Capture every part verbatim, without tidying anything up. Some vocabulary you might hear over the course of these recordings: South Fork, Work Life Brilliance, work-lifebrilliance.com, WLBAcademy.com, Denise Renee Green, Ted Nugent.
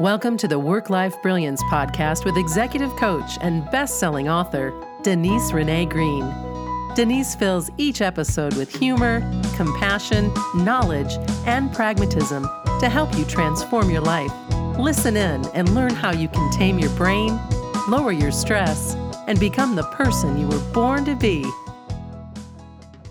Welcome to the Work Life Brilliance podcast with executive coach and best-selling author, Denise Renee Green. Denise fills each episode with humor, compassion, knowledge, and pragmatism to help you transform your life. Listen in and learn how you can tame your brain, lower your stress, and become the person you were born to be.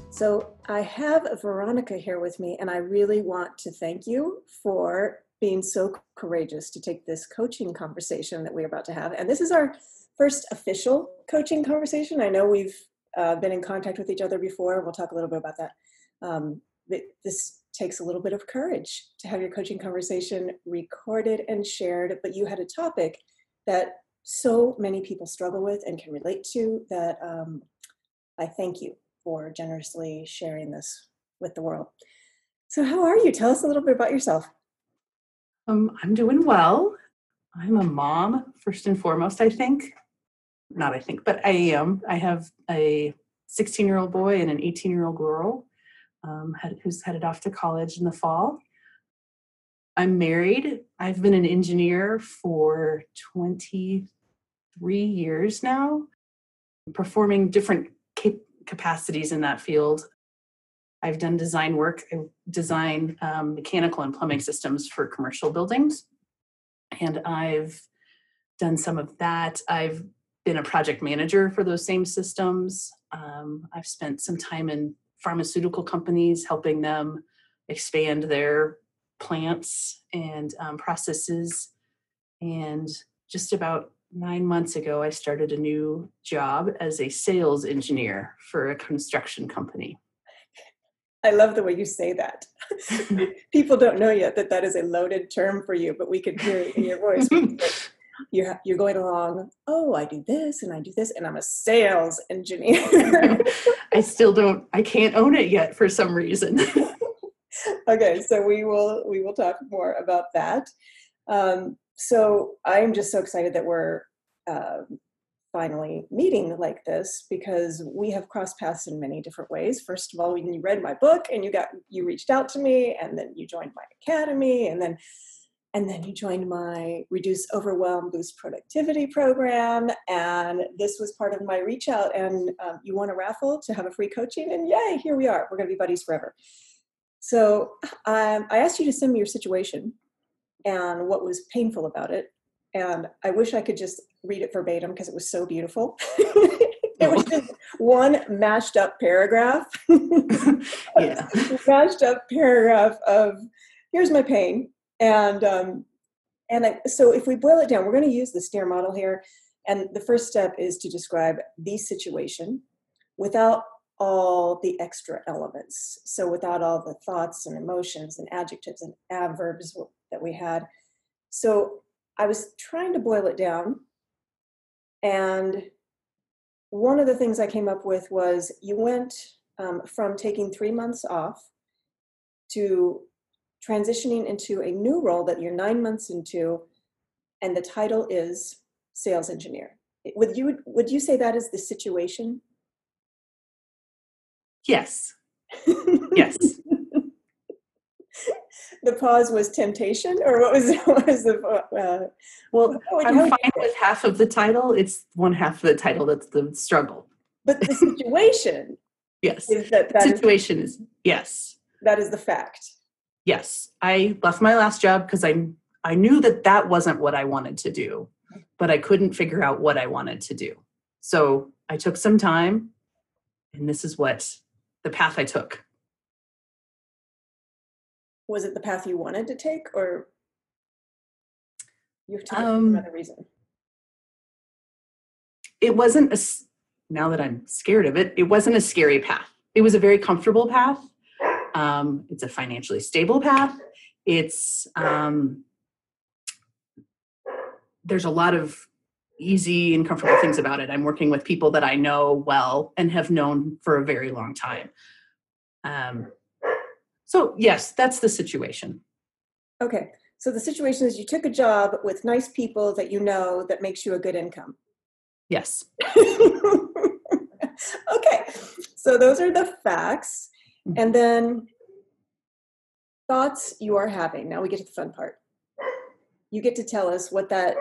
So I have Veronica here with me, and I really want to thank you for being so courageous to take this coaching conversation that we're about to have. And this is our first official coaching conversation. I know we've uh, been in contact with each other before. We'll talk a little bit about that. Um, but this takes a little bit of courage to have your coaching conversation recorded and shared. But you had a topic that so many people struggle with and can relate to that um, I thank you for generously sharing this with the world. So how are you? Tell us a little bit about yourself. Um, I'm doing well. I'm a mom, first and foremost, I think. Not I think, but I am. I have a sixteen-year-old boy and an eighteen-year-old girl um, who's headed off to college in the fall. I'm married. I've been an engineer for twenty-three years now, performing different cap- capacities in that field. I've done design work. I design um, mechanical and plumbing systems for commercial buildings. And I've done some of that. I've been a project manager for those same systems. Um, I've spent some time in pharmaceutical companies, helping them expand their plants and um, processes. And just about nine months ago, I started a new job as a sales engineer for a construction company. I love the way you say that. People don't know yet that that is a loaded term for you, but we can hear it in your voice. You're, you're going along, oh, I do this and I do this, and I'm a sales engineer. I still don't, I can't own it yet for some reason. Okay, so we will we will talk more about that. Um, so I'm just so excited that we're uh, finally meeting like this, because we have crossed paths in many different ways. First of all, when you read my book and you got you reached out to me, and then you joined my academy, and then and then you joined my Reduce Overwhelm Boost Productivity program, and this was part of my reach out, and um, you won a raffle to have a free coaching, and yay, here we are. We're going to be buddies forever. So um, I asked you to send me your situation and what was painful about it. And I wish I could just read it verbatim because it was so beautiful. It was just one mashed up paragraph. Yeah. Mashed up paragraph of, here's my pain. And um, and I, so if we boil it down, we're going to use the STAIR model here. And the first step is to describe the situation without all the extra elements. So without all the thoughts and emotions and adjectives and adverbs that we had. So I was trying to boil it down. And one of the things I came up with was you went um, from taking three months off to transitioning into a new role that you're nine months into. And the title is sales engineer. Would you, would you say that is the situation? Yes. Yes. The pause was temptation, or what was, what was the? Uh, well, I'm fine with half of the title. It's one half of the title that's the struggle. But the situation. Yes. Is that, that the situation is, is yes. That is the fact. Yes, I left my last job because I I knew that that wasn't what I wanted to do, but I couldn't figure out what I wanted to do. So I took some time. And this is what the path I took. Was it the path you wanted to take, or you took um, it for another reason? It wasn't a, now that I'm scared of it, it wasn't a scary path. It was a very comfortable path. Um, it's a financially stable path. It's, um, there's a lot of easy and comfortable things about it. I'm working with people that I know well and have known for a very long time. Um, so yes, that's the situation. Okay. So the situation is you took a job with nice people that you know that makes you a good income. Yes. Okay. So those are the facts. And then thoughts you are having. Now we get to the fun part. you get to tell us what that,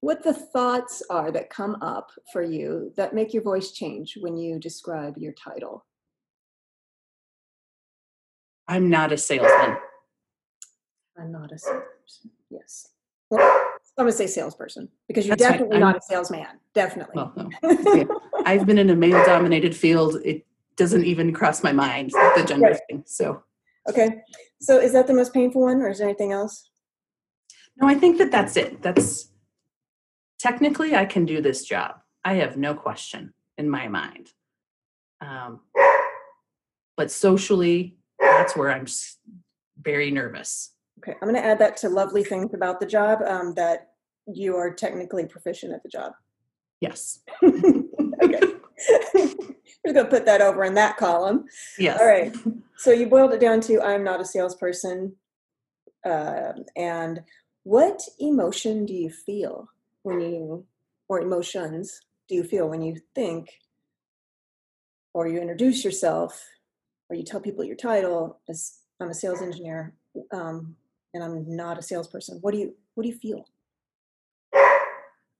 what the thoughts are that come up for you that make your voice change when you describe your title. I'm not a salesman. I'm not a salesperson. Yes. Well, I'm going to say salesperson because you're That's definitely not a salesman. Definitely. Well, no. Yeah. I've been in a male dominated field. It doesn't even cross my mind, the gender right. thing. So. Okay. So is that the most painful one, or is there anything else? No, I think that that's it. That's technically I can do this job. I have no question in my mind. Um, but socially, that's where I'm very nervous. Okay. I'm going to add that to lovely things about the job, um, that you are technically proficient at the job. Yes. Okay. We're going to put that over in that column. Yes. All right. So you boiled it down to, I'm not a salesperson. Uh, and what emotion do you feel when you, or emotions do you feel when you think, or you introduce yourself, or you tell people your title as I'm a sales engineer, um, and I'm not a salesperson. What do you, what do you feel?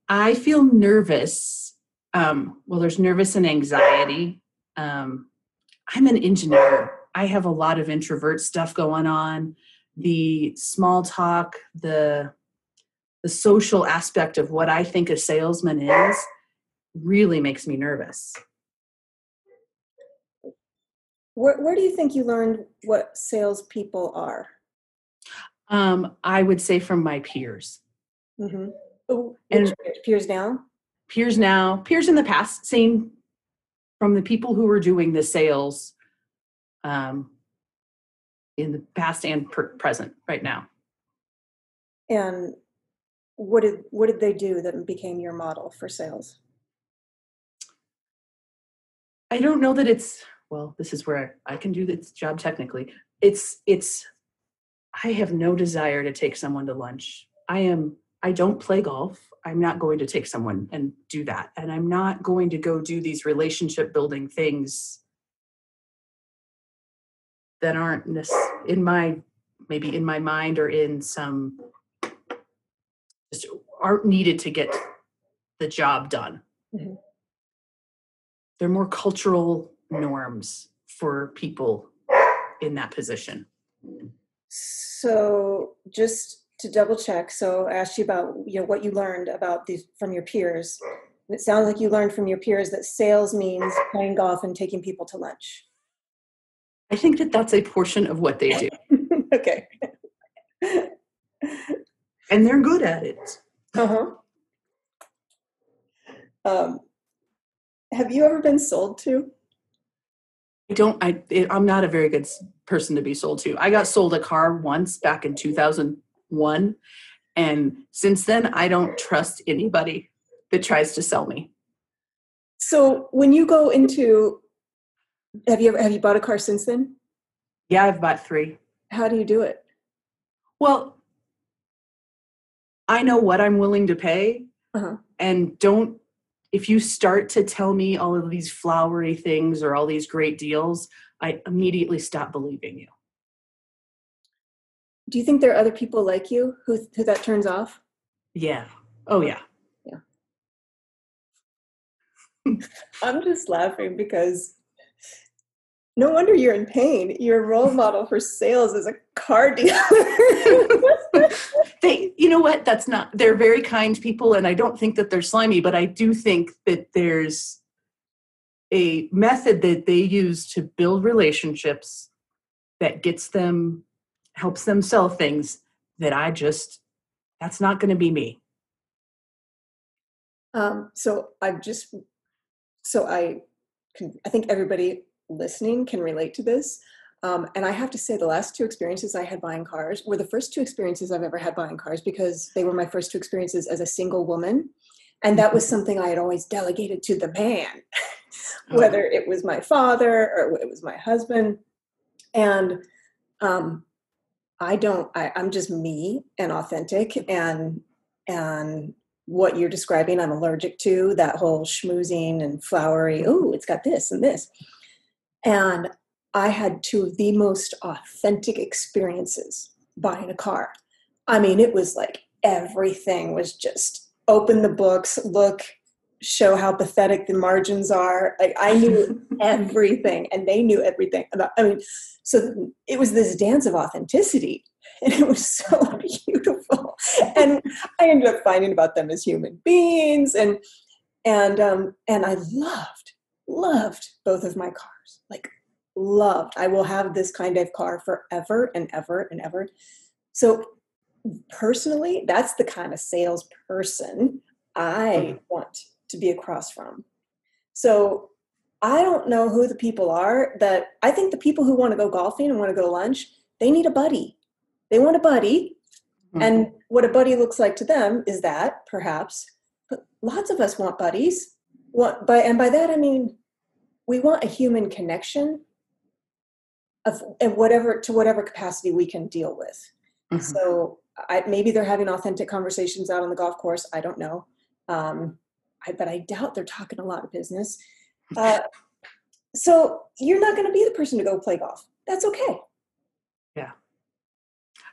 I feel nervous. Um, well, there's nervous and anxiety. Um, I'm an engineer. I have a lot of introvert stuff going on. The small talk, the, the social aspect of what I think a salesman is really makes me nervous. Where, where do you think you learned what salespeople are? Um, I would say from my peers. Mm-hmm. Oh, and peers now? Peers now, peers in the past, same from the people who were doing the sales um, in the past and per- present right now. And what did what did they do that became your model for sales? I don't know that it's... Well, this is where I, I can do this job technically. It's, it's, I have no desire to take someone to lunch. I am, I don't play golf. I'm not going to take someone and do that. And I'm not going to go do these relationship building things that aren't in my, maybe in my mind or in some, just aren't needed to get the job done. Mm-hmm. They're more cultural norms for people in that position. So just to double check, so I asked you about, you know, what you learned about these from your peers. It sounds like you learned from your peers that sales means playing golf and taking people to lunch. I think that that's a portion of what they do. Okay. And they're good at it. Uh-huh. Um, have you ever been sold to? I don't, I, it, I'm not a very good person to be sold to. I got sold a car once back in two thousand one. And since then, I don't trust anybody that tries to sell me. So when you go into, have you ever, have you bought a car since then? Yeah, I've bought three. How do you do it? Well, I know what I'm willing to pay. Uh-huh. And don't, if you start to tell me all of these flowery things or all these great deals, I immediately stop believing you. Do you think there are other people like you who, who that turns off? Yeah. Oh, yeah. Yeah. I'm just laughing because no wonder you're in pain. Your role model for sales is a car dealer. They, you know what? That's not, they're very kind people, and I don't think that they're slimy, but I do think that there's a method that they use to build relationships that gets them, helps them sell things that I just, that's not going to be me. Um, so I've just, so I can, I think everybody listening can relate to this. Um, and I have to say the last two experiences I had buying cars were the first two experiences I've ever had buying cars, because they were my first two experiences as a single woman. And that was something I had always delegated to the man, whether it was my father or it was my husband. And um, I don't, I, I'm just me and authentic, and, and what you're describing, I'm allergic to that whole schmoozing and flowery. Oh, it's got this and this. And I had two of the most authentic experiences buying a car. I mean, it was like everything was just open the books, look, show how pathetic the margins are. Like I knew everything and they knew everything about, I mean, so it was this dance of authenticity and it was so beautiful. And I ended up finding about them as human beings. And, and, um, and I loved, loved both of my cars, like loved, I will have this kind of car forever and ever and ever. So personally, that's the kind of salesperson I want to be across from. So I don't know who the people are that I think the people who want to go golfing and want to go to lunch, they need a buddy. They want a buddy. Mm-hmm. And what a buddy looks like to them is that perhaps, but lots of us want buddies. What, by, and by that, I mean, we want a human connection of and whatever, to whatever capacity we can deal with. Mm-hmm. So I, maybe they're having authentic conversations out on the golf course. I don't know. Um, I, but I doubt they're talking a lot of business. Uh, so you're not going to be the person to go play golf. That's okay. Yeah.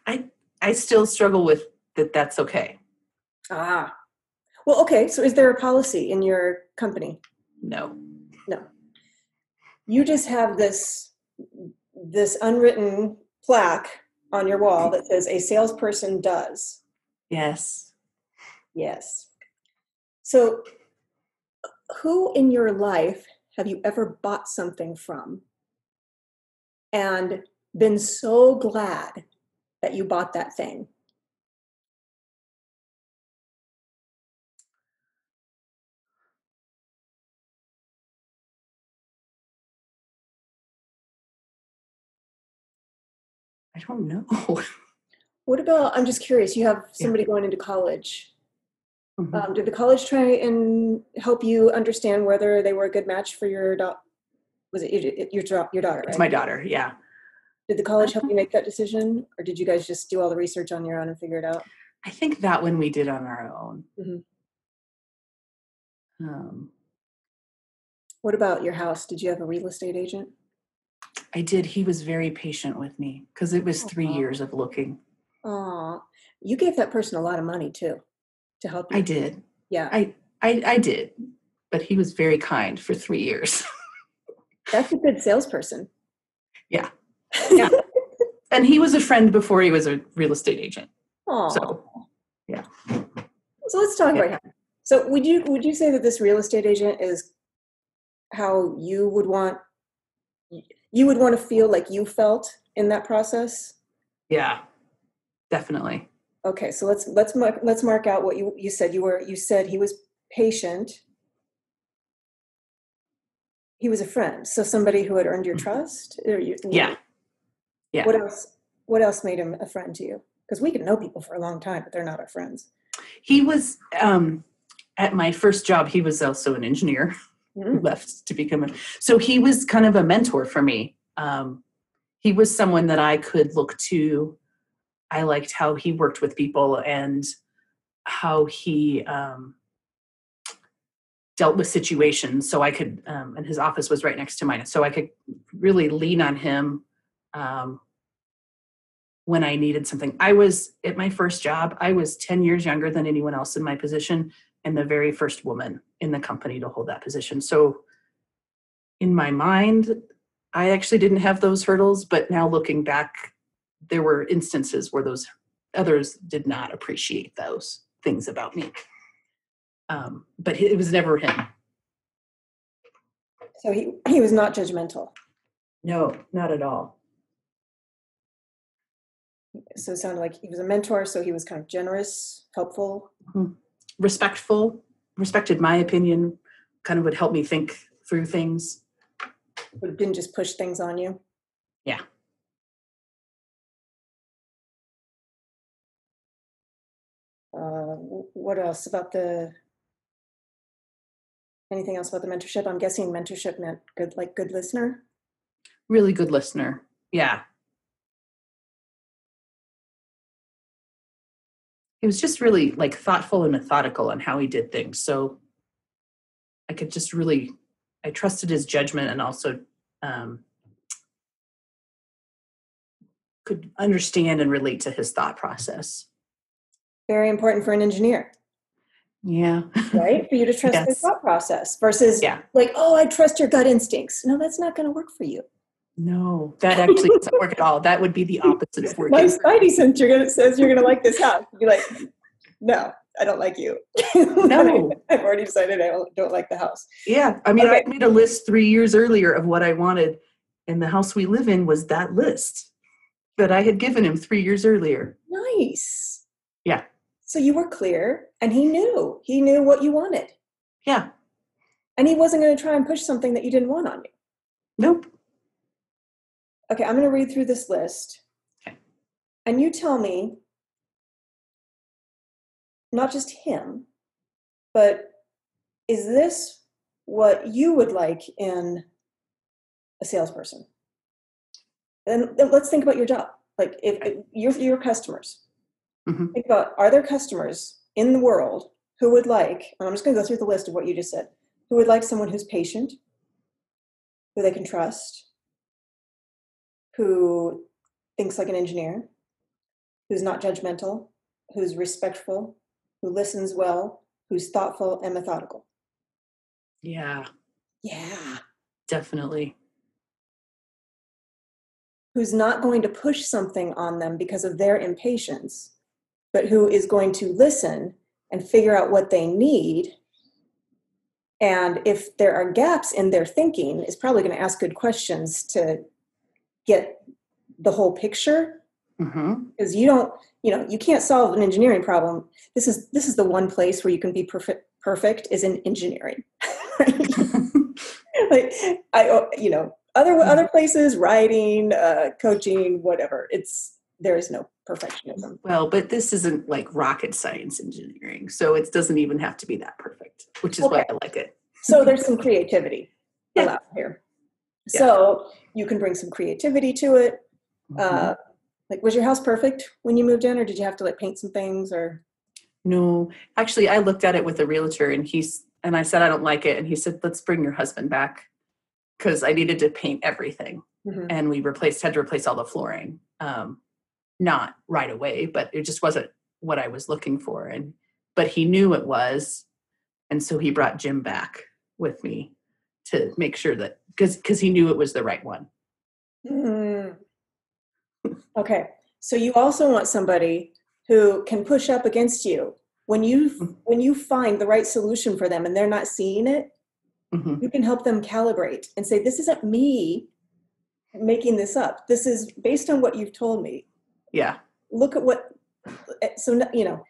I, I still struggle with that. That's okay. Ah, well, okay. So is there a policy in your company? No, no. You just have this, this unwritten plaque on your wall that says a salesperson does. Yes. Yes. So who in your life have you ever bought something from and been so glad that you bought that thing? I don't know. What about, I'm just curious, you have somebody yeah. going into college. Mm-hmm. Um, did the college try and help you understand whether they were a good match for your daughter? Was it your, your, your daughter, right? It's my daughter, yeah. Did the college help you make that decision? Or did you guys just do all the research on your own and figure it out? I think that one we did on our own. Mm-hmm. Um, what about your house? Did you have a real estate agent? I did. He was very patient with me because it was three Aww. years of looking. Aw, you gave that person a lot of money too. To help you. I did. Yeah. I, I, I did. But he was very kind for three years. That's a good salesperson. Yeah. Yeah. And he was a friend before he was a real estate agent. Aww. So, yeah. So let's talk yeah. about him. So would you, would you say that this real estate agent is how you would want, you would want to feel like you felt in that process? Yeah, definitely. Okay, so let's let's mark, let's mark out what you, you said you were. You said he was patient. He was a friend, so somebody who had earned your trust. Or you, yeah, yeah. What else? What else made him a friend to you? Because we can know people for a long time, but they're not our friends. He was um, at my first job. He was also an engineer. Mm-hmm. Left to become a. So he was kind of a mentor for me. Um, he was someone that I could look to. I liked how he worked with people and how he um, dealt with situations. So I could, um, and his office was right next to mine. So I could really lean on him um, when I needed something. I was at my first job, I was ten years younger than anyone else in my position and the very first woman in the company to hold that position. So in my mind, I actually didn't have those hurdles, but now looking back, there were instances where those others did not appreciate those things about me. Um, but it was never him. So he, he was not judgmental. No, not at all. So it sounded like he was a mentor. So he was kind of generous, helpful, mm-hmm. respectful, respected my opinion, kind of would help me think through things. But didn't just push things on you. Yeah. Uh, what else about the, anything else about the mentorship? I'm guessing mentorship meant good, like good listener. Really good listener. Yeah. He was just really like thoughtful and methodical on how he did things. So I could just really, I trusted his judgment and also um, could understand and relate to his thought process. very important for an engineer. Yeah. Right? For you to trust yes. their thought process versus yeah. like, oh, I trust your gut instincts. No, that's not going to work for you. No, that actually doesn't work at all. That would be the opposite of working. My spidey sense you're gonna, says you're going to like this house. You'd be like, no, I don't like you. No. I've already decided I don't, don't like the house. Yeah. I mean, okay. I made a list three years earlier of what I wanted, and the house we live in was that list that I had given him three years earlier. Nice. Yeah. So you were clear, and he knew. He knew what you wanted. Yeah. And he wasn't going to try and push something that you didn't want on you. Nope. Okay, I'm going to read through this list. Okay. And you tell me, not just him, but is this what you would like in a salesperson? And let's think about your job. Like, if, if your, your customers, mm-hmm. think about, are there customers in the world who would like, and I'm just going to go through the list of what you just said, who would like someone who's patient, who they can trust, who thinks like an engineer, who's not judgmental, who's respectful, who listens well, who's thoughtful and methodical. Yeah. Yeah. Definitely. Who's not going to push something on them because of their impatience, but who is going to listen and figure out what they need. And if there are gaps in their thinking, is probably going to ask good questions to get the whole picture, because mm-hmm. you don't, you know, you can't solve an engineering problem. This is, this is the one place where you can be perfect, perfect is in engineering. Like I, you know, other, other places, writing, uh, coaching, whatever, it's, there is no perfectionism. Well, but this isn't like rocket science engineering. So it doesn't even have to be that perfect, which is okay. why I like it. So there's some creativity yeah. allowed here. Yeah. So you can bring some creativity to it. Mm-hmm. Uh, like, was your house perfect when you moved in, or did you have to like paint some things or? No, actually I looked at it with a realtor, and he's, and I said, I don't like it. And he said, let's bring your husband back. Cause I needed to paint everything. Mm-hmm. And we replaced, had to replace all the flooring. Um, not right away, but it just wasn't what I was looking for. And, but he knew it was. And so he brought Jim back with me to make sure that, because because he knew it was the right one. Mm. Okay. So you also want somebody who can push up against you. When you mm-hmm. when you find the right solution for them and they're not seeing it, mm-hmm. you can help them calibrate and say, this isn't me making this up. This is based on what you've told me. Yeah. Look at what, so, you know,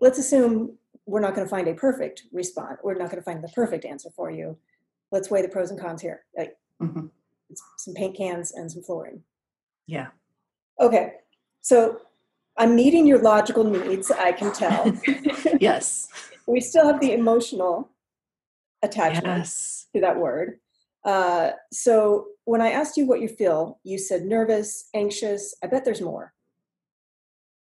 let's assume we're not going to find a perfect response. We're not going to find the perfect answer for you. Let's weigh the pros and cons here. Like mm-hmm. some paint cans and some flooring. Yeah. Okay. So I'm meeting your logical needs, I can tell. Yes. We still have the emotional attachment yes. to that word. Uh, so when I asked you what you feel, you said nervous, anxious. I bet there's more.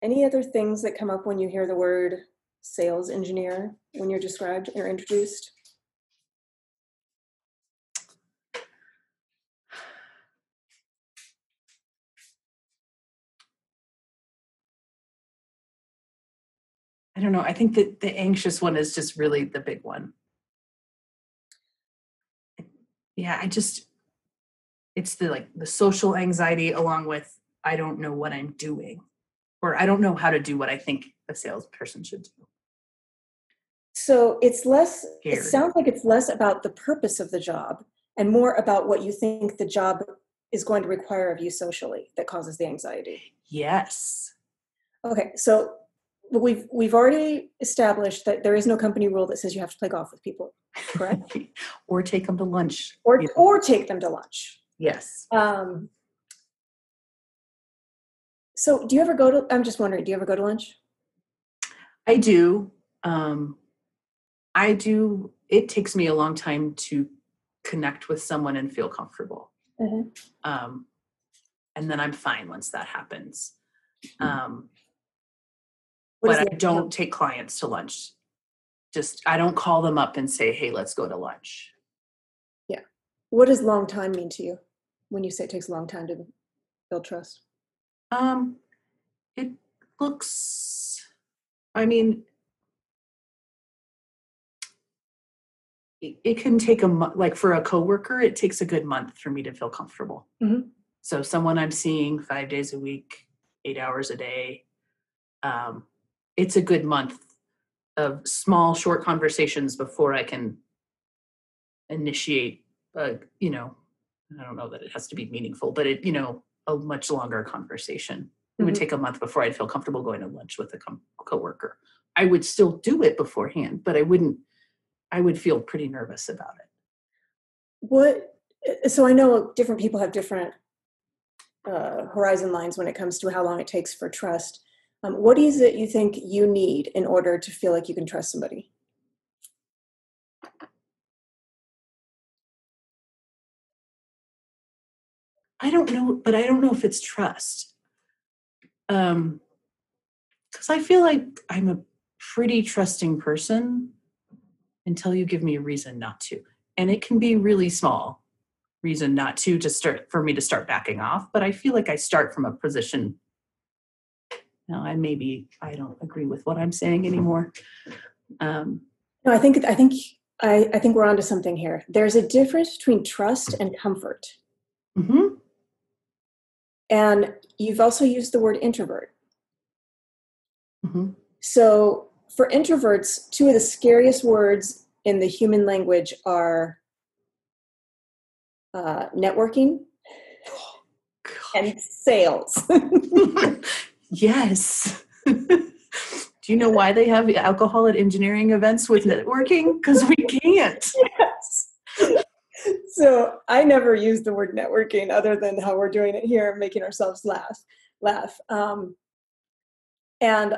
Any other things that come up when you hear the word sales engineer when you're described or introduced? I don't know. I think that the anxious one is just really the big one. Yeah, I just, it's the like the social anxiety along with, I don't know what I'm doing, or I don't know how to do what I think a salesperson should do. So it's less, Scared. It sounds like it's less about the purpose of the job and more about what you think the job is going to require of you socially that causes the anxiety. Yes. Okay, so But we've we've already established that there is no company rule that says you have to play golf with people, correct? Or take them to lunch. Or yeah. or take them to lunch. Yes. Um, so do you ever go to, I'm just wondering, do you ever go to lunch? I do. Um, I do. It takes me a long time to connect with someone and feel comfortable. Mm-hmm. Um, and then I'm fine once that happens. Um But I don't take clients to lunch. Just, I don't call them up and say, hey, let's go to lunch. Yeah. What does long time mean to you when you say it takes a long time to build trust? Um, it looks I mean, it, it can take a month, like for a coworker, it takes a good month for me to feel comfortable. Mm-hmm. So someone I'm seeing five days a week, eight hours a day, um, it's a good month of small, short conversations before I can initiate, a, you know, I don't know that it has to be meaningful, but it, you know, a much longer conversation. It would mm-hmm. take a month before I'd feel comfortable going to lunch with a com- coworker. I would still do it beforehand, but I wouldn't, I would feel pretty nervous about it. What, so I know different people have different uh, horizon lines when it comes to how long it takes for trust. Um, what is it you think you need in order to feel like you can trust somebody? I don't know, but I don't know if it's trust. Um, because I feel like I'm a pretty trusting person until you give me a reason not to. And it can be really small reason not to, to start for me to start backing off. But I feel like I start from a position. Now, I maybe I don't agree with what I'm saying anymore. Um, no, I think I think I, I think we're onto something here. There's a difference between trust and comfort. Mm-hmm. And you've also used the word introvert. Mm-hmm. So for introverts, two of the scariest words in the human language are uh, networking oh, and sales. Yes. Do you know why they have alcohol at engineering events with networking? Because we can't. Yes. So I never use the word networking other than how we're doing it here, making ourselves laugh. Laugh. Um, and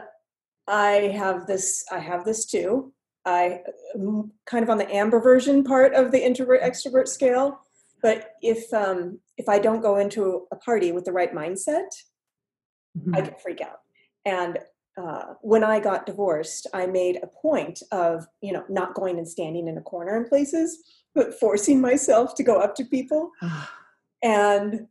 I have this. I have this too. I I'm kind of on the ambiversion part of the introvert extrovert scale. But if um, if I don't go into a party with the right mindset, mm-hmm. I can freak out. And uh, when I got divorced, I made a point of you know not going and standing in a corner in places, but forcing myself to go up to people. And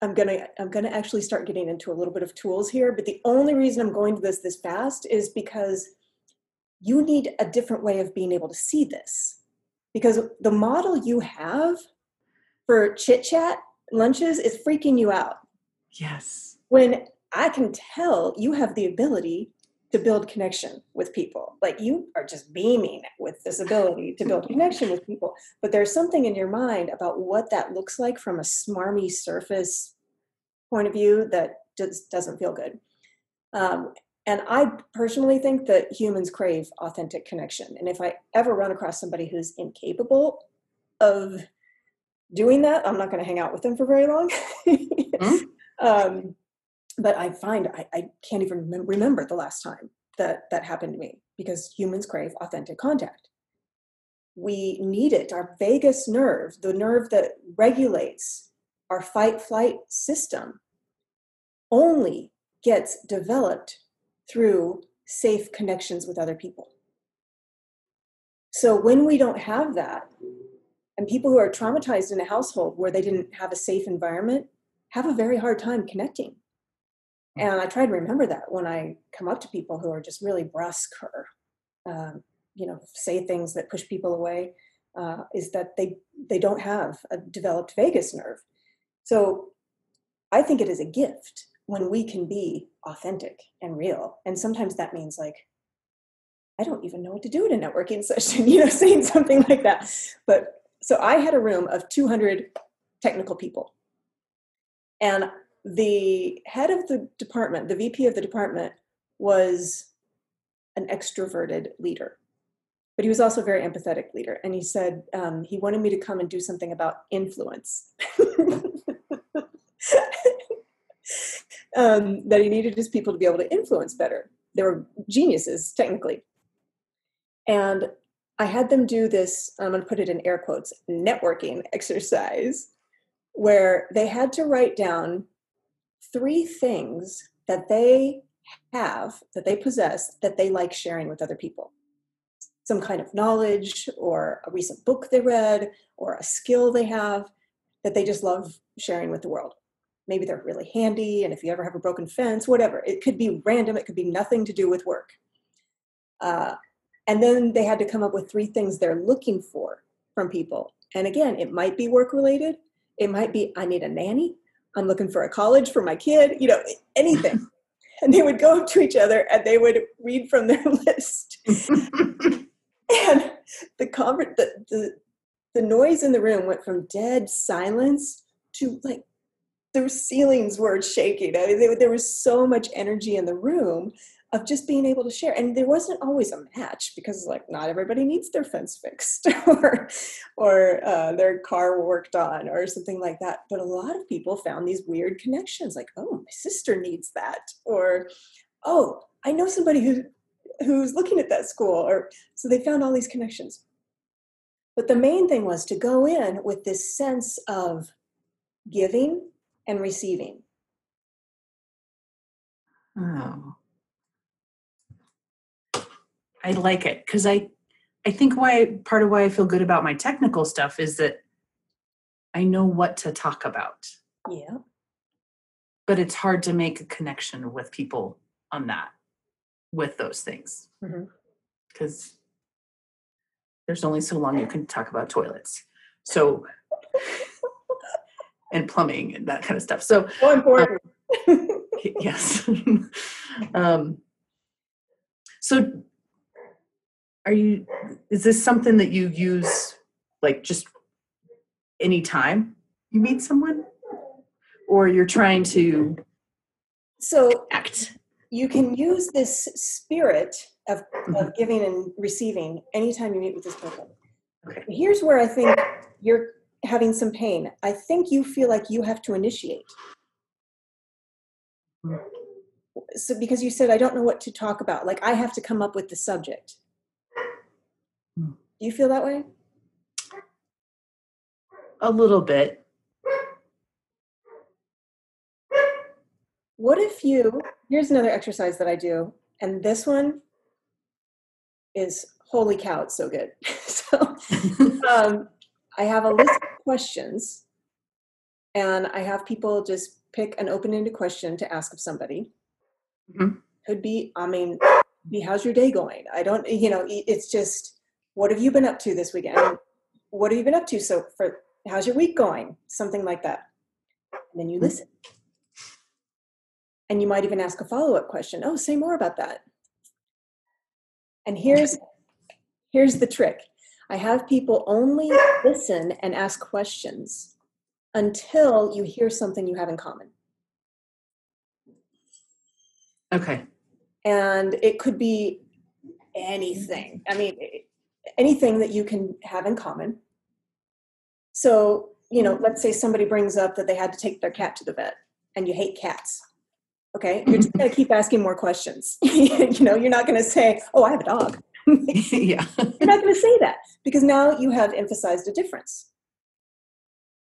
I'm going to, I'm going to actually start getting into a little bit of tools here, but the only reason I'm going to this this fast is because you need a different way of being able to see this, because the model you have for chit chat lunches is freaking you out. Yes. When I can tell you have the ability to build connection with people. Like you are just beaming with this ability to build connection with people. But there's something in your mind about what that looks like from a smarmy surface point of view that just doesn't feel good. Um, and I personally think that humans crave authentic connection. And if I ever run across somebody who's incapable of doing that, I'm not going to hang out with them for very long. mm-hmm. um, But I find I, I can't even remember, remember the last time that that happened to me, because humans crave authentic contact. We need it. Our vagus nerve, the nerve that regulates our fight-flight system, only gets developed through safe connections with other people. So when we don't have that, and people who are traumatized in a household where they didn't have a safe environment have a very hard time connecting. And I try to remember that when I come up to people who are just really brusque or, um, you know, say things that push people away, uh, is that they, they don't have a developed vagus nerve. So I think it is a gift when we can be authentic and real. And sometimes that means like, I don't even know what to do at a networking session, you know, saying something like that. But so I had a room of two hundred technical people, and the head of the department, the V P of the department, was an extroverted leader, but he was also a very empathetic leader. And he said um, he wanted me to come and do something about influence, um, that he needed his people to be able to influence better. They were geniuses, technically. And I had them do this, I'm going to put it in air quotes, networking exercise, where they had to write down three things that they have, that they possess, that they like sharing with other people. Some kind of knowledge or a recent book they read or a skill they have that they just love sharing with the world. maybe they're really handy, and if you ever have a broken fence, whatever. It could be random. It could be nothing to do with work. Uh, and then they had to come up with three things they're looking for from people. And again, it might be work-related. It might be, I need a nanny. I'm looking for a college for my kid. You know, anything. And they would go up to each other and they would read from their list. And the, conver- the, the the noise in the room went from dead silence to, like, their ceilings were shaking. I mean, they, there was so much energy in the room of just being able to share. And there wasn't always a match, because, like, not everybody needs their fence fixed or, or uh, their car worked on or something like that. But a lot of people found these weird connections, like, oh, my sister needs that. Or, oh, I know somebody who who's looking at that school. Or so they found all these connections. But the main thing was to go in with this sense of giving and receiving. Oh. I like it, because I, I think why part of why I feel good about my technical stuff is that I know what to talk about. Yeah. But it's hard to make a connection with people on that, with those things. Because mm-hmm. there's only so long you can talk about toilets. So, and plumbing and that kind of stuff. So, so important. Um, yes. um, so are you, is this something that you use, like, just any time you meet someone, or you're trying to so act? You can use this spirit of, of giving and receiving anytime you meet with this person. Okay. Here's where I think you're having some pain. I think you feel like you have to initiate. So because you said, I don't know what to talk about. Like, I have to come up with the subject. Do you feel that way? A little bit. What if you, here's another exercise that I do, and this one is, holy cow, it's so good. So um, I have a list of questions, and I have people just pick an open-ended question to ask of somebody. Mm-hmm. Could be, I mean, be, how's your day going? I don't, you know, it's just, what have you been up to this weekend? What have you been up to? So for, how's your week going? Something like that. And then you listen. And you might even ask a follow-up question. Oh, say more about that. And here's here's the trick. I have people only listen and ask questions until you hear something you have in common. Okay. And it could be anything. I mean, anything that you can have in common. So, you know, let's say somebody brings up that they had to take their cat to the vet, and you hate cats. Okay, you're just going to keep asking more questions. You know, you're not going to say, oh, I have a dog. Yeah. You're not going to say that, because now you have emphasized a difference.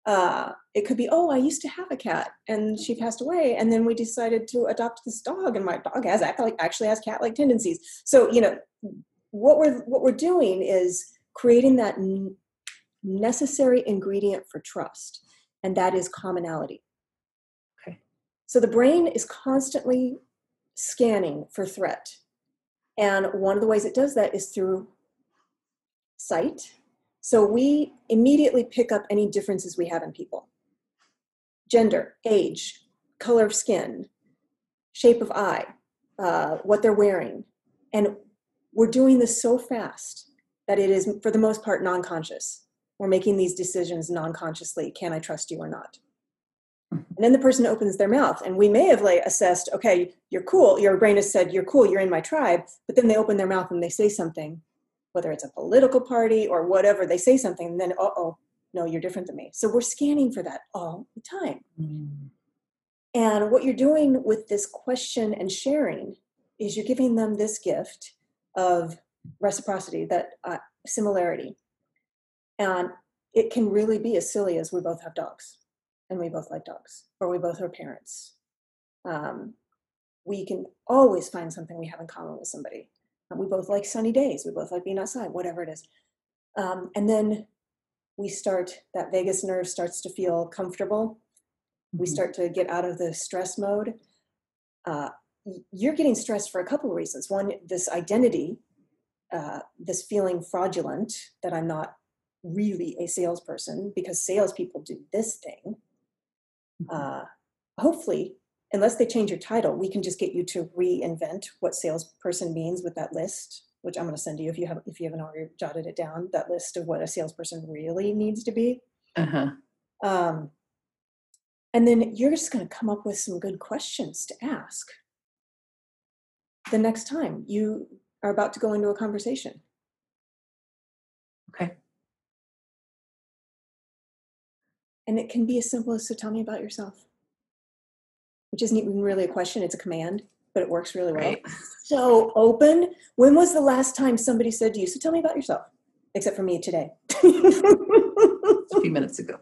Uh, it could be, oh, I used to have a cat, and she passed away, and then we decided to adopt this dog, and my dog has actually has cat-like tendencies. So, you know, what we're, what we're doing is creating that necessary ingredient for trust, and that is commonality. So the brain is constantly scanning for threat. And one of the ways it does that is through sight. So we immediately pick up any differences we have in people. Gender, age, color of skin, shape of eye, uh, what they're wearing. And we're doing this so fast that it is, for the most part, non-conscious. We're making these decisions non-consciously. Can I trust you or not? And then the person opens their mouth, and we may have, like, assessed, okay, you're cool. Your brain has said, you're cool. You're in my tribe. But then they open their mouth and they say something, whether it's a political party or whatever, they say something. And then, uh-oh, no, you're different than me. So we're scanning for that all the time. Mm-hmm. And what you're doing with this question and sharing is you're giving them this gift of reciprocity, that uh, similarity. And it can really be as silly as, we both have dogs. And we both like dogs, or we both are parents. Um, we can always find something we have in common with somebody. And we both like sunny days. We both like being outside, whatever it is. Um, and then we start, that vagus nerve starts to feel comfortable. we start to get out of the stress mode, uh, you're getting stressed for a couple of reasons. One, this identity, uh, this feeling fraudulent that I'm not really a salesperson because salespeople do this thing. Uh, hopefully, unless they change your title, we can just get you to reinvent what salesperson means with that list, which I'm going to send you if you have, if you haven't already jotted it down, that list of what a salesperson really needs to be. Uh-huh. Um, and then you're just going to come up with some good questions to ask the next time you are about to go into a conversation. Okay. And it can be as simple as, so tell me about yourself, which isn't even really a question. It's a command, but it works really well. Right. So open. When was the last time somebody said to you, so tell me about yourself? Except for me today. A few minutes ago.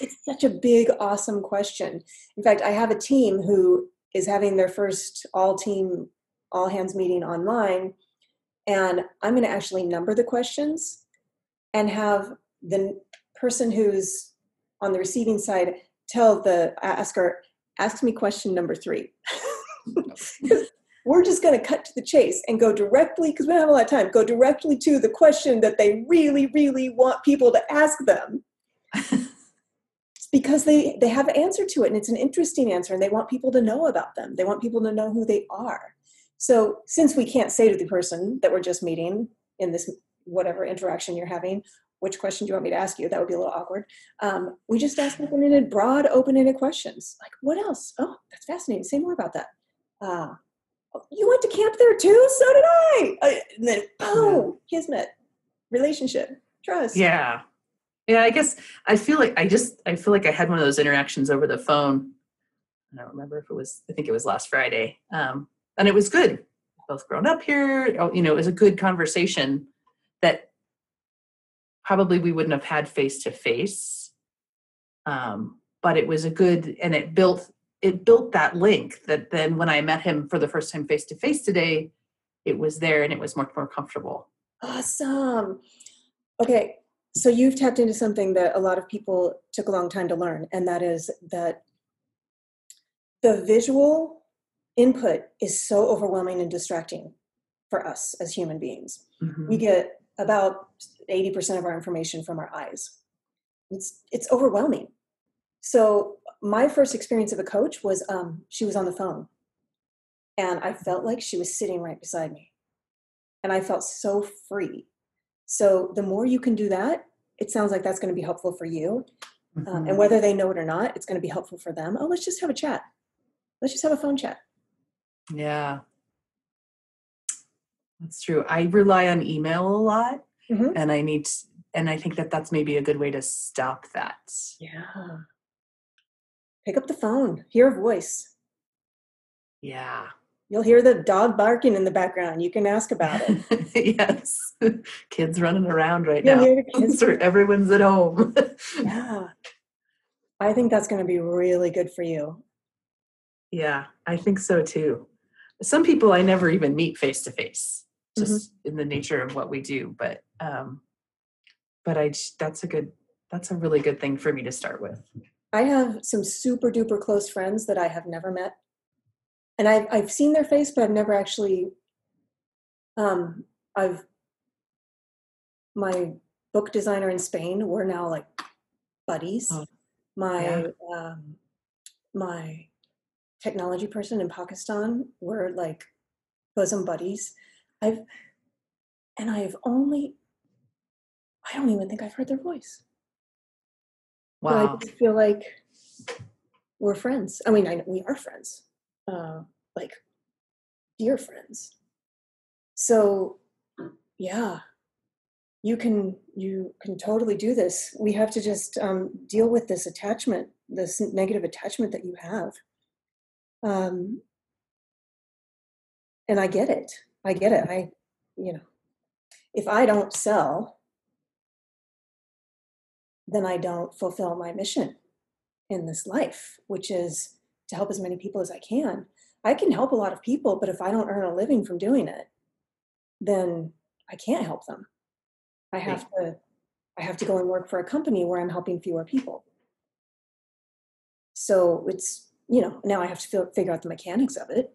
It's such a big, awesome question. In fact, I have a team who is having their first all-team, all-hands meeting online. And I'm going to actually number the questions and have the person who's on the receiving side tell the asker, ask me question number three. We're just going to cut to the chase and go directly, because we don't have a lot of time, go directly to the question that they really, really want people to ask them. It's because they, they have an answer to it, and it's an interesting answer, and they want people to know about them. They want people to know who they are. So since we can't say to the person that we're just meeting in this whatever interaction you're having, which question do you want me to ask you? That would be a little awkward. Um, we just ask open-ended, broad, open-ended questions. Like, what else? Oh, that's fascinating. Say more about that. Uh, you went to camp there too? So did I. Uh, and then, boom, kismet, relationship, trust. Yeah. Yeah, I guess I feel like I just, I feel like I had one of those interactions over the phone. I don't remember if it was, I think it was last Friday. Um, and it was good. Both grown up here. You know, it was a good conversation that probably we wouldn't have had face to face, but it was a good, and it built it built that link that then when I met him for the first time face to face today, it was there and it was much more comfortable. Awesome. Okay, so you've tapped into something that a lot of people took a long time to learn, and that is that the visual input is so overwhelming and distracting for us as human beings. Mm-hmm. We get about eighty percent of our information from our eyes. It's it's overwhelming. So my first experience of a coach was um, she was on the phone. And I felt like she was sitting right beside me. And I felt so free. So the more you can do that, it sounds like that's going to be helpful for you. Mm-hmm. Um, and whether they know it or not, it's going to be helpful for them. Oh, let's just have a chat. Let's just have a phone chat. Yeah. That's true. I rely on email a lot, mm-hmm. and I need, to, and I think that that's maybe a good way to stop that. Yeah. Pick up the phone, hear a voice. Yeah. You'll hear the dog barking in the background. You can ask about it. Yes. Kids running around right You'll now. Hear the kids. Everyone's at home. Yeah. I think that's going to be really good for you. Yeah, I think so too. Some people I never even meet face to face. Just mm-hmm. in the nature of what we do, but um, but I that's a good that's a really good thing for me to start with. I have some super duper close friends that I have never met, and I've I've seen their face, but I've never actually. Um, I've my book designer in Spain. We're now like buddies. Oh, my yeah. um, my technology person in Pakistan. We're like bosom buddies. I've, and I've only, I don't even think I've heard their voice. Wow. But I just feel like we're friends. I mean, I, we are friends, uh, like dear friends. So yeah, you can, you can totally do this. We have to just um, deal with this attachment, this negative attachment that you have. Um, and I get it. I get it. I, you know, if I don't sell, then I don't fulfill my mission in this life, which is to help as many people as I can. I can help a lot of people, but if I don't earn a living from doing it, then I can't help them. I have to, I have to go and work for a company where I'm helping fewer people. So it's, you know, now I have to feel, figure out the mechanics of it.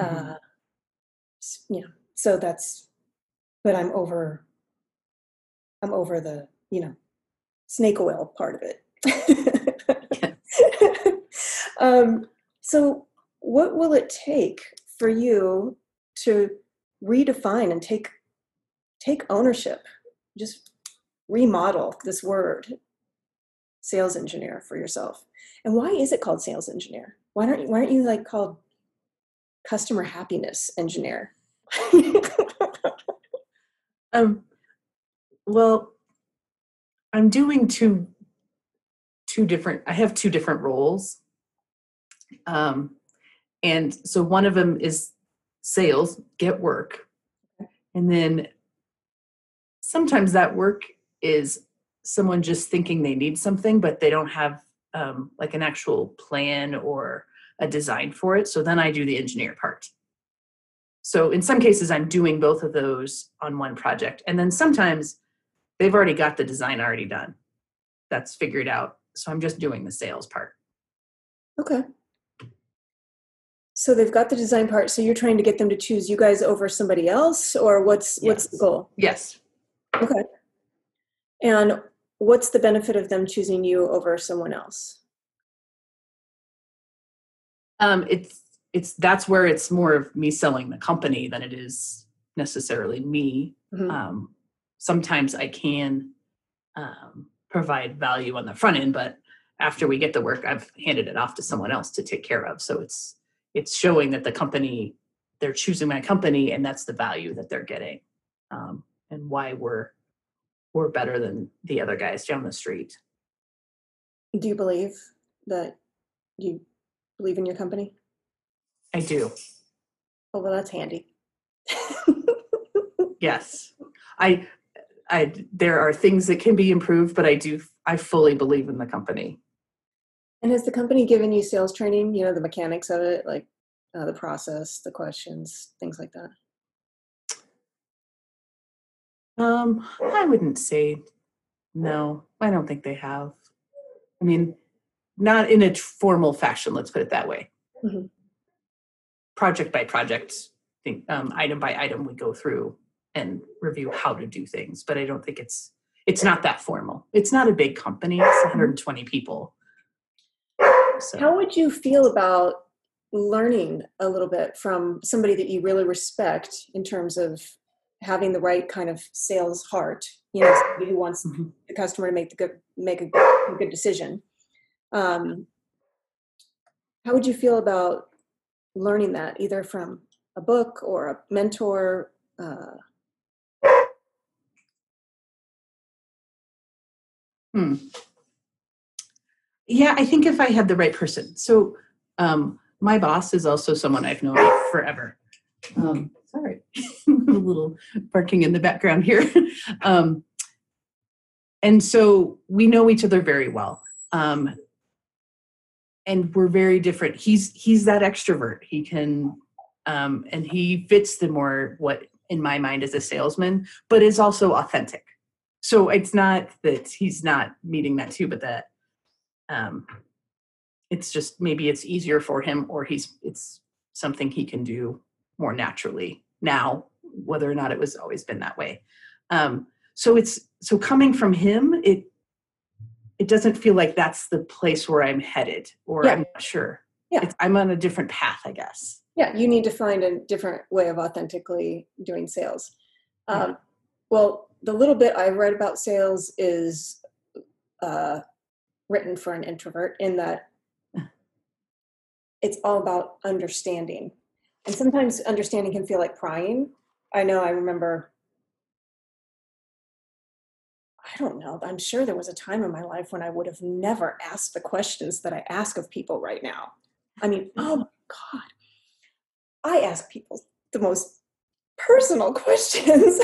Mm-hmm. Uh, you know, so that's, but I'm over, I'm over the, you know, snake oil part of it. um, so what will it take for you to redefine and take, take ownership, just remodel this word sales engineer for yourself? And why is it called sales engineer? Why don't you, why aren't you like called customer happiness engineer? um, well, I'm doing two, two different, I have two different roles. Um, and so one of them is sales, get work. And then sometimes that work is someone just thinking they need something, but they don't have um, like an actual plan or a design for it. So then I do the engineer part. So in some cases I'm doing both of those on one project. And then sometimes they've already got the design already done. That's figured out. So I'm just doing the sales part. Okay. So they've got the design part. So you're trying to get them to choose you guys over somebody else, or what's, yes. what's the goal? Yes. Okay. And what's the benefit of them choosing you over someone else? Um, it's, it's, that's where it's more of me selling the company than it is necessarily me. Mm-hmm. Um, sometimes I can um, provide value on the front end, but after we get the work, I've handed it off to someone else to take care of. So it's, it's showing that the company, they're choosing my company, and that's the value that they're getting, um, and why we're, we're better than the other guys down the street. Do you believe that you believe in your company? I do. Oh, well, that's handy. Yes. I, I, there are things that can be improved, but I do, I fully believe in the company. And has the company given you sales training, you know, the mechanics of it, like uh, the process, the questions, things like that? Um, I wouldn't say no. I don't think they have. I mean, not in a formal fashion, let's put it that way. Mm-hmm. Project by project, think, um, item by item, we go through and review how to do things. But I don't think it's, it's not that formal. It's not a big company. It's one hundred twenty people. So. How would you feel about learning a little bit from somebody that you really respect in terms of having the right kind of sales heart, you know, somebody who wants mm-hmm. the customer to make the good, make a good, a good decision. Um, how would you feel about learning that, either from a book or a mentor? Uh... Hmm. Yeah, I think if I had the right person. So um, my boss is also someone I've known forever. Um, sorry, a little barking in the background here. Um, and so we know each other very well. Um, and we're very different. He's he's that extrovert. He can, um, and he fits the more what in my mind is a salesman, but is also authentic. So it's not that he's not meeting that too, but that, Um, it's just, maybe it's easier for him, or he's, it's something he can do more naturally now, whether or not it was always been that way. Um, so it's, so coming from him, it, it doesn't feel like that's the place where I'm headed, or yeah. I'm not sure. Yeah. It's, I'm on a different path, I guess. Yeah. You need to find a different way of authentically doing sales. Um, yeah. Well, the little bit I've read about sales is, uh, written for an introvert, in that it's all about understanding. And sometimes understanding can feel like prying. I know I remember, I don't know, I'm sure there was a time in my life when I would have never asked the questions that I ask of people right now. I mean, oh my God, I ask people the most personal questions.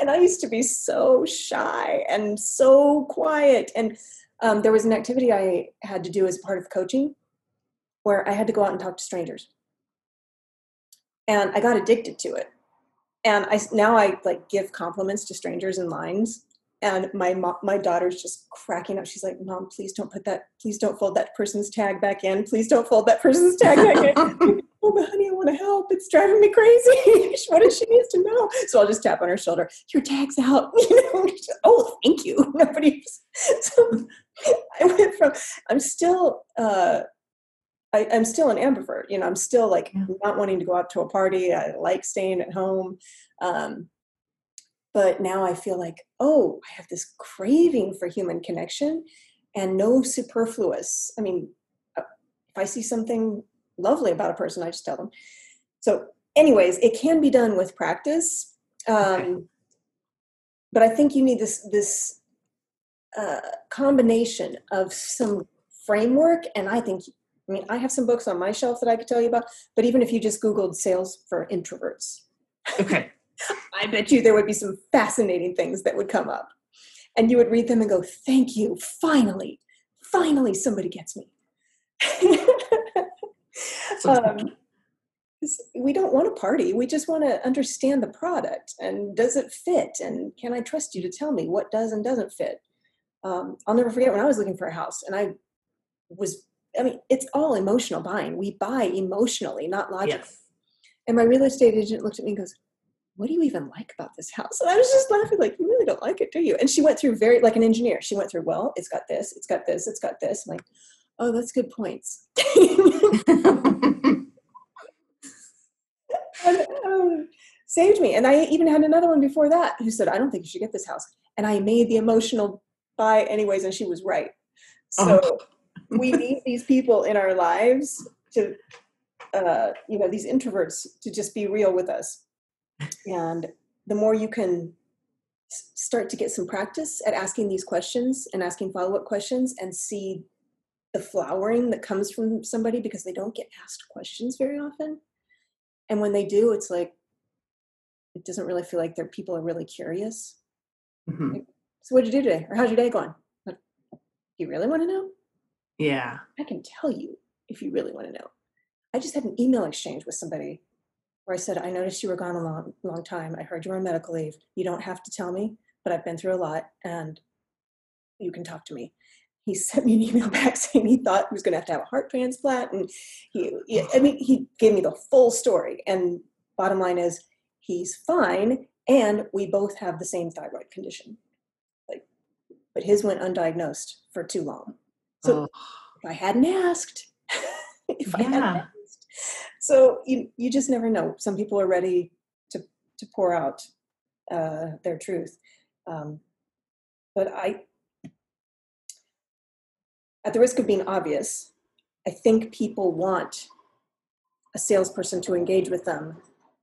And I used to be so shy and so quiet. And Um, there was an activity I had to do as part of coaching where I had to go out and talk to strangers, and I got addicted to it. And I, now I like give compliments to strangers in lines And my mom, my daughter's just cracking up. She's like, Mom, please don't put that, please don't fold that person's tag back in. Please don't fold that person's tag back in. Oh, but honey, I want to help. It's driving me crazy. What does she need to know? So I'll just tap on her shoulder. Your tag's out. You know, just, oh, thank you. Nobody. So I went from, I'm still, uh, I, I'm still an ambivert. You know, I'm still like yeah. not wanting to go out to a party. I like staying at home. Um, But now I feel like, oh, I have this craving for human connection and no superfluous. I mean, if I see something lovely about a person, I just tell them. So anyways, it can be done with practice. Um, okay. But I think you need this, this uh, combination of some framework. And I think, I mean, I have some books on my shelf that I could tell you about. But even if you just Googled sales for introverts. Okay. I bet you there would be some fascinating things that would come up, and you would read them and go, thank you. Finally, finally, somebody gets me. um, we don't want to party. We just want to understand the product, and does it fit? And can I trust you to tell me what does and doesn't fit? Um, I'll never forget when I was looking for a house, and I was, I mean, it's all emotional buying. We buy emotionally, not logically. Yes. And my real estate agent looked at me and goes, what do you even like about this house? And I was just laughing, like, you really don't like it, do you? And she went through very, like an engineer, she went through, well, it's got this, it's got this, it's got this. I'm like, oh, that's good points. and, um, saved me. And I even had another one before that who said, I don't think you should get this house. And I made the emotional buy anyways, and she was right. So oh. we need these people in our lives to, uh, you know, these introverts to just be real with us. And the more you can start to get some practice at asking these questions and asking follow-up questions and see the flowering that comes from somebody, because they don't get asked questions very often. And when they do, it's like, it doesn't really feel like their people are really curious. Mm-hmm. Like, so what'd you do today? Or how's your day going? Like, you really want to know? Yeah. I can tell you if you really want to know. I just had an email exchange with somebody where I said, I noticed you were gone a long, long time. I heard you were on medical leave. You don't have to tell me, but I've been through a lot and you can talk to me. He sent me an email back saying he thought he was going to have to have a heart transplant. And he, I mean, he gave me the full story. And bottom line is he's fine. And we both have the same thyroid condition, like, but his went undiagnosed for too long. So oh. if I hadn't asked, if yeah. I hadn't asked, so you you just never know. Some people are ready to to pour out uh, their truth, um, but I, at the risk of being obvious, I think people want a salesperson to engage with them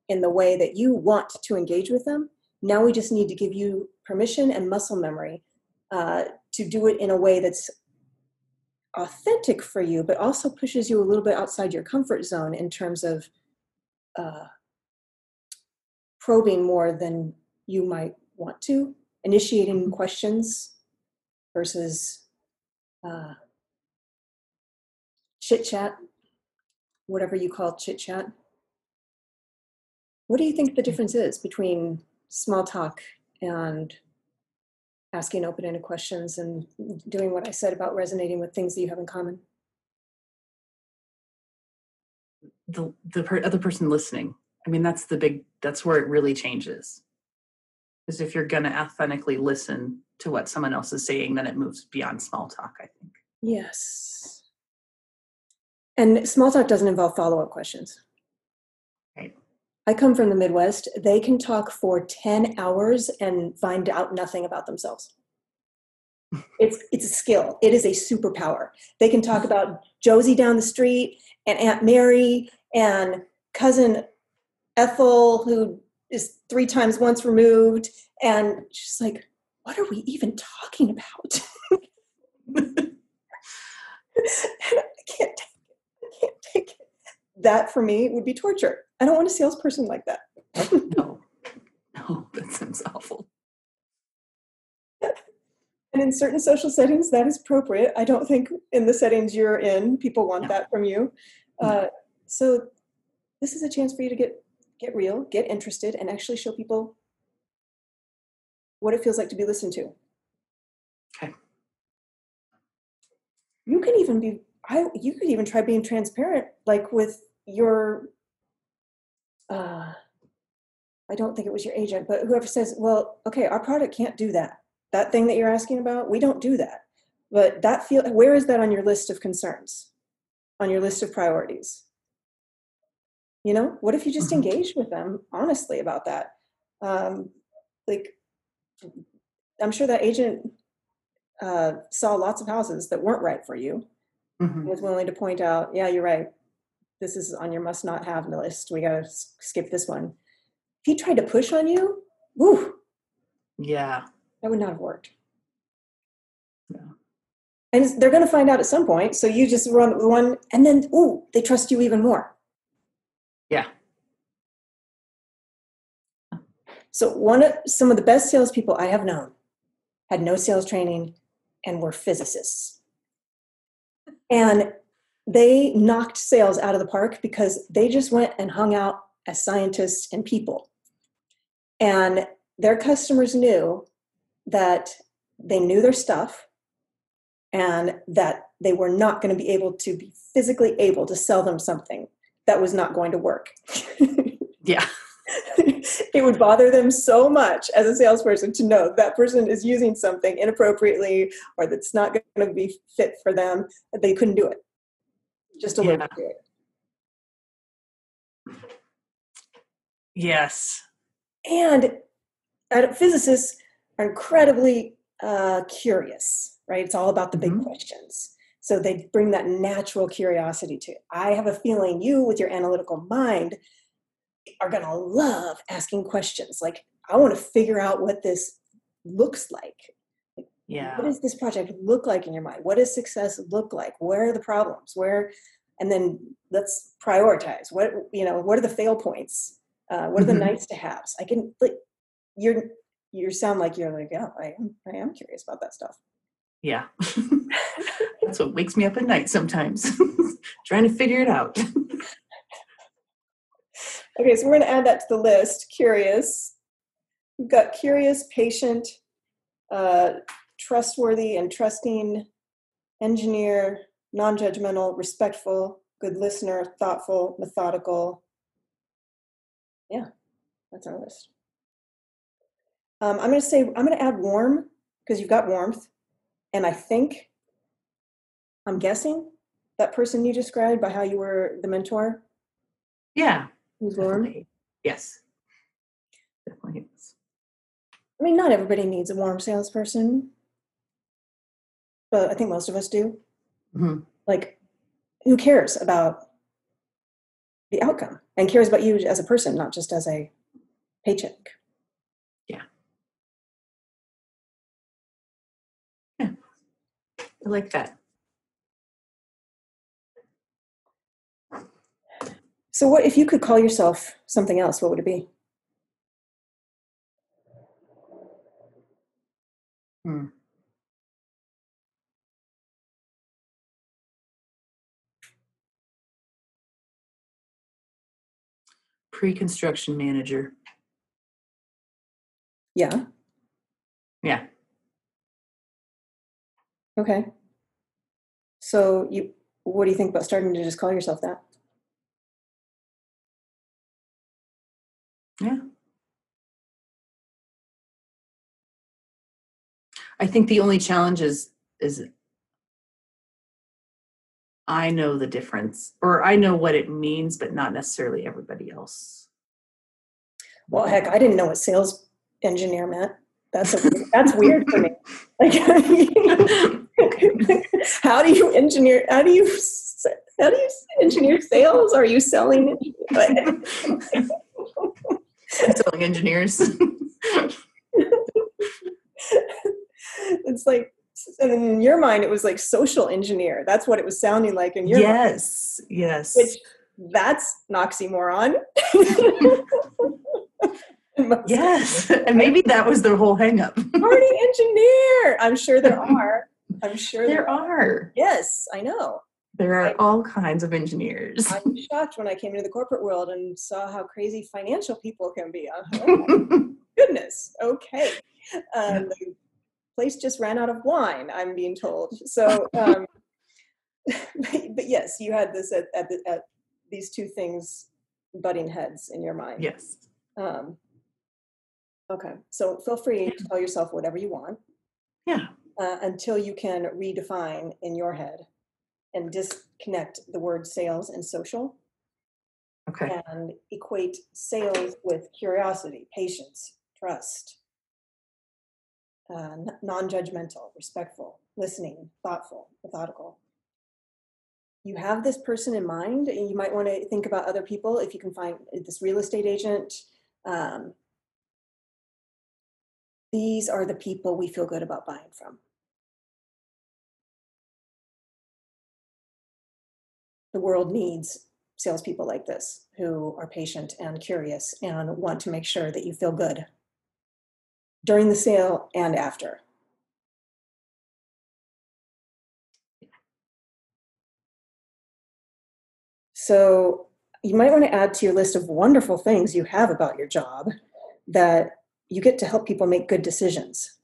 in the way that you want to engage with them. Now we just need to give you permission and muscle memory uh, to do it in a way that's authentic for you, but also pushes you a little bit outside your comfort zone in terms of uh, probing more than you might want to, initiating questions versus uh, chit chat, whatever you call chit chat. What do you think the difference is between small talk and asking open-ended questions and doing what I said about resonating with things that you have in common? The the per- other person listening. I mean, that's the big, that's where it really changes. Because if you're going to authentically listen to what someone else is saying, then it moves beyond small talk, I think. Yes. And small talk doesn't involve follow-up questions. Right. I come from the Midwest. They can talk for ten hours and find out nothing about themselves. It's it's a skill. It is a superpower. They can talk about Josie down the street and Aunt Mary and cousin Ethel, who is three times once removed. And she's like, what are we even talking about? And I can't take it. I can't take it. That for me would be torture. I don't want a salesperson like that. no, no, that sounds awful. And in certain social settings, that is appropriate. I don't think in the settings you're in, people want no. that from you. No. Uh, so this is a chance for you to get, get real, get interested, and actually show people what it feels like to be listened to Okay. You can even be, I, you could even try being transparent, like with your, uh, I don't think it was your agent, but whoever says, well, okay, our product can't do that. That thing that you're asking about, we don't do that. But that feel, where is that on your list of concerns, on your list of priorities? You know, what if you just mm-hmm. engage with them honestly about that? Um, like, I'm sure that agent uh, saw lots of houses that weren't right for you. Mm-hmm. Was willing to point out, yeah, you're right. This is on your must not have list. We got to skip this one. If he tried to push on you, woo. Yeah. That would not have worked. Yeah. And they're going to find out at some point. So you just run one and then, ooh, they trust you even more. Yeah. So one of some of the best salespeople I have known had no sales training and were physicists. And they knocked sales out of the park because they just went and hung out as scientists and people. And their customers knew that they knew their stuff and that they were not going to be able to be physically able to sell them something that was not going to work. Yeah. It would bother them so much as a salesperson to know that person is using something inappropriately or that's not going to be fit for them, that they couldn't do it. Just a yeah. little bit. Yes. And physicists are incredibly uh, curious, right? It's all about the big mm-hmm. questions. So they bring that natural curiosity to it. I have a feeling you, with your analytical mind, are going to love asking questions. Like, I want to figure out what this looks like. Yeah. What does this project look like in your mind? What does success look like? Where are the problems? Where, and then let's prioritize. What, you know, what are the fail points? Uh, what are the nice to haves? I can, like, you're, you sound like you're like, yeah, I am, I am curious about that stuff. Yeah. That's what wakes me up at night sometimes, trying to figure it out. Okay, so we're going to add that to the list. Curious. We've got curious, patient, uh, trustworthy and trusting, engineer, non-judgmental, respectful, good listener, thoughtful, methodical. Yeah, that's our list. Um, I'm going to say, I'm going to add warm, because you've got warmth. And I think, I'm guessing, that person you described by how you were the mentor? Yeah. Who's warm? Definitely. Yes. Definitely is. I mean, not everybody needs a warm salesperson, but I think most of us do. Mm-hmm. Like, who cares about the outcome and cares about you as a person, not just as a paycheck? Yeah. Yeah. I like that. So what if you could call yourself something else, what would it be? Hmm. Pre-construction manager. Yeah. Yeah. Okay. So you, what do you think about starting to just call yourself that? Yeah. I think the only challenge is, is I know the difference, or I know what it means, but not necessarily everybody else. Well, heck, I didn't know what sales engineer meant. That's a, that's weird for me. Like, how do you engineer, how do you, how do you engineer sales? Are you selling? I'm telling engineers. It's like, and in your mind, it was like social engineer. That's what it was sounding like in your yes, mind. Yes, yes. Which, that's an oxymoron. Yes, and maybe that was their whole hang-up. Party engineer. I'm sure there are. I'm sure there, there are. are. Yes, I know. There are all kinds of engineers. I'm shocked when I came into the corporate world and saw how crazy financial people can be. Oh, goodness. Okay. Um, place just ran out of wine, I'm being told. So, um, but, but yes, you had this at, at, the, at these two things butting heads in your mind. Yes. Um, okay. So feel free to tell yourself whatever you want. Yeah. Uh, until you can redefine in your head and disconnect the word sales and social. Okay. And equate sales with curiosity, patience, trust, uh, non-judgmental, respectful, listening, thoughtful, methodical. You have this person in mind, and you might want to think about other people. If you can find this real estate agent, um, these are the people we feel good about buying from. The world needs salespeople like this who are patient and curious and want to make sure that you feel good during the sale and after. So you might want to add to your list of wonderful things you have about your job that you get to help people make good decisions.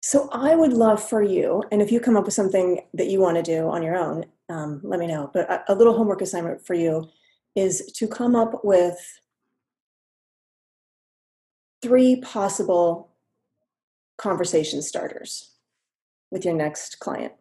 So I would love for you, and if you come up with something that you want to do on your own, um, let me know. But a little homework assignment for you is to come up with three possible conversation starters with your next client.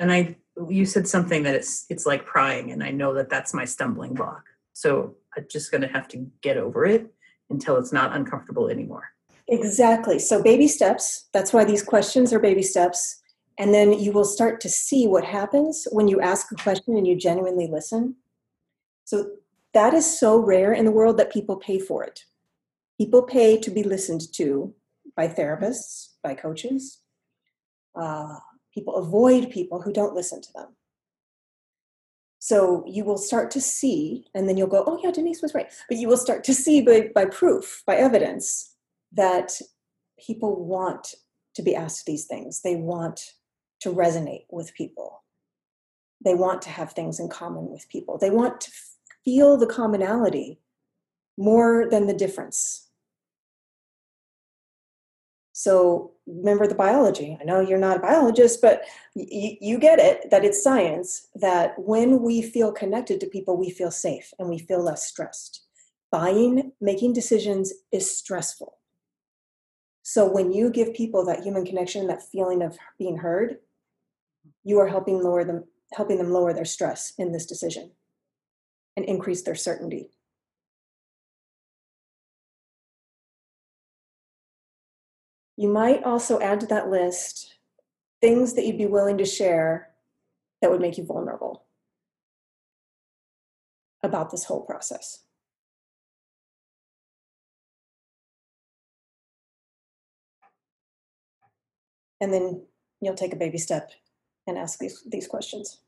And I, you said something that it's it's like prying, and I know that that's my stumbling block. So I'm just going to have to get over it until it's not uncomfortable anymore. Exactly. So baby steps. That's why these questions are baby steps. And then you will start to see what happens when you ask a question and you genuinely listen. So that is so rare in the world that people pay for it. People pay to be listened to by therapists, by coaches. Uh, people avoid people who don't listen to them. So you will start to see, and then you'll go, oh yeah, Denise was right. But you will start to see by, by proof, by evidence, that people want to be asked these things. They want to resonate with people. They want to have things in common with people. They want to feel the commonality more than the difference. So remember the biology. I know you're not a biologist, but y- you get it, that it's science, that when we feel connected to people, we feel safe and we feel less stressed. Buying, making decisions is stressful. So when you give people that human connection, that feeling of being heard, you are helping lower them, helping them lower their stress in this decision and increase their certainty. You might also add to that list things that you'd be willing to share that would make you vulnerable about this whole process. And then you'll take a baby step and ask these, these questions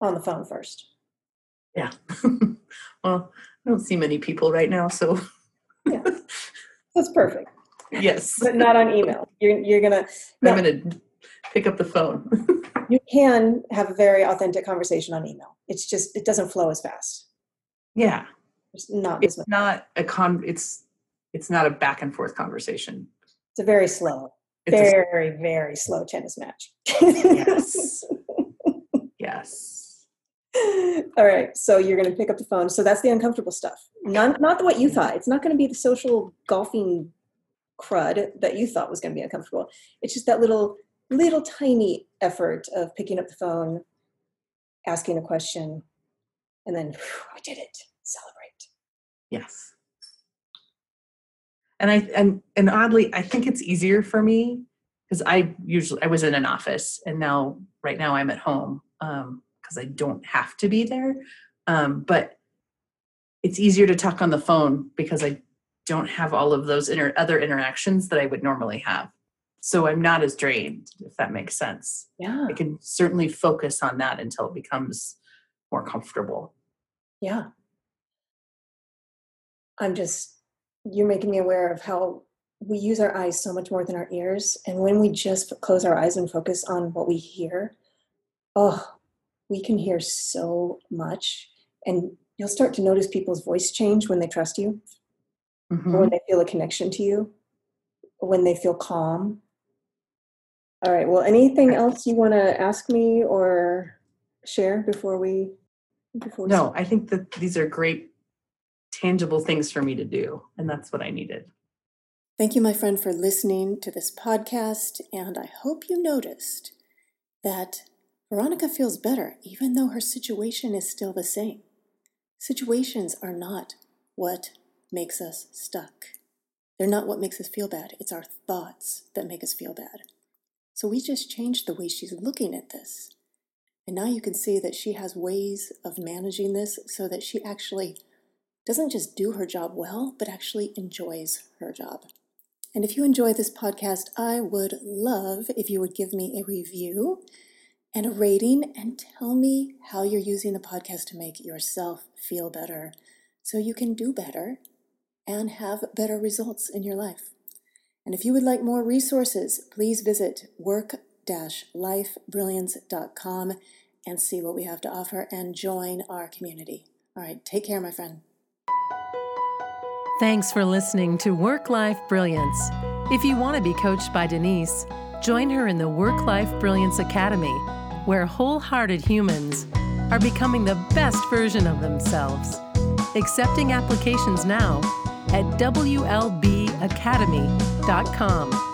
on the phone first. Yeah. Well, I don't see many people right now, so. Yeah, that's perfect. Yes. But not on email. You're, you're going to. I'm going to pick up the phone. You can have a very authentic conversation on email. It's just, it doesn't flow as fast. Yeah. It's not, it's not a con, it's, it's not a back and forth conversation. It's a very slow, it's very, a, very slow tennis match. Yes. Yes. All right. So you're going to pick up the phone. So that's the uncomfortable stuff. Not, not what you thought. It's not going to be the social golfing crud that you thought was going to be uncomfortable. It's just that little, little tiny effort of picking up the phone, asking a question, and then whew, I did it. Celebrate. Yes. And I and and oddly, I think it's easier for me because I usually I was in an office, and now right now I'm at home um, because I don't have to be there. Um, but it's easier to talk on the phone because I don't have all of those inter- other interactions that I would normally have. So I'm not as drained, if that makes sense. Yeah. I can certainly focus on that until it becomes more comfortable. Yeah. I'm just you're making me aware of how we use our eyes so much more than our ears. And when we just close our eyes and focus on what we hear, oh, we can hear so much. And you'll start to notice people's voice change when they trust you, mm-hmm. or when they feel a connection to you, or when they feel calm. All right. Well, anything else you want to ask me or share before we? Before we no, start? I think that these are great, tangible things for me to do. And that's what I needed. Thank you, my friend, for listening to this podcast. And I hope you noticed that Veronica feels better, even though her situation is still the same. Situations are not what makes us stuck. They're not what makes us feel bad. It's our thoughts that make us feel bad. So we just changed the way she's looking at this. And now you can see that she has ways of managing this so that she actually doesn't just do her job well, but actually enjoys her job. And if you enjoy this podcast, I would love if you would give me a review and a rating, and tell me how you're using the podcast to make yourself feel better so you can do better and have better results in your life. And if you would like more resources, please visit work dash life brilliance dot com and see what we have to offer and join our community. All right, take care, my friend. Thanks for listening to Work Life Brilliance. If you want to be coached by Denise, join her in the Work Life Brilliance Academy, where wholehearted humans are becoming the best version of themselves. Accepting applications now at W L B Academy dot com.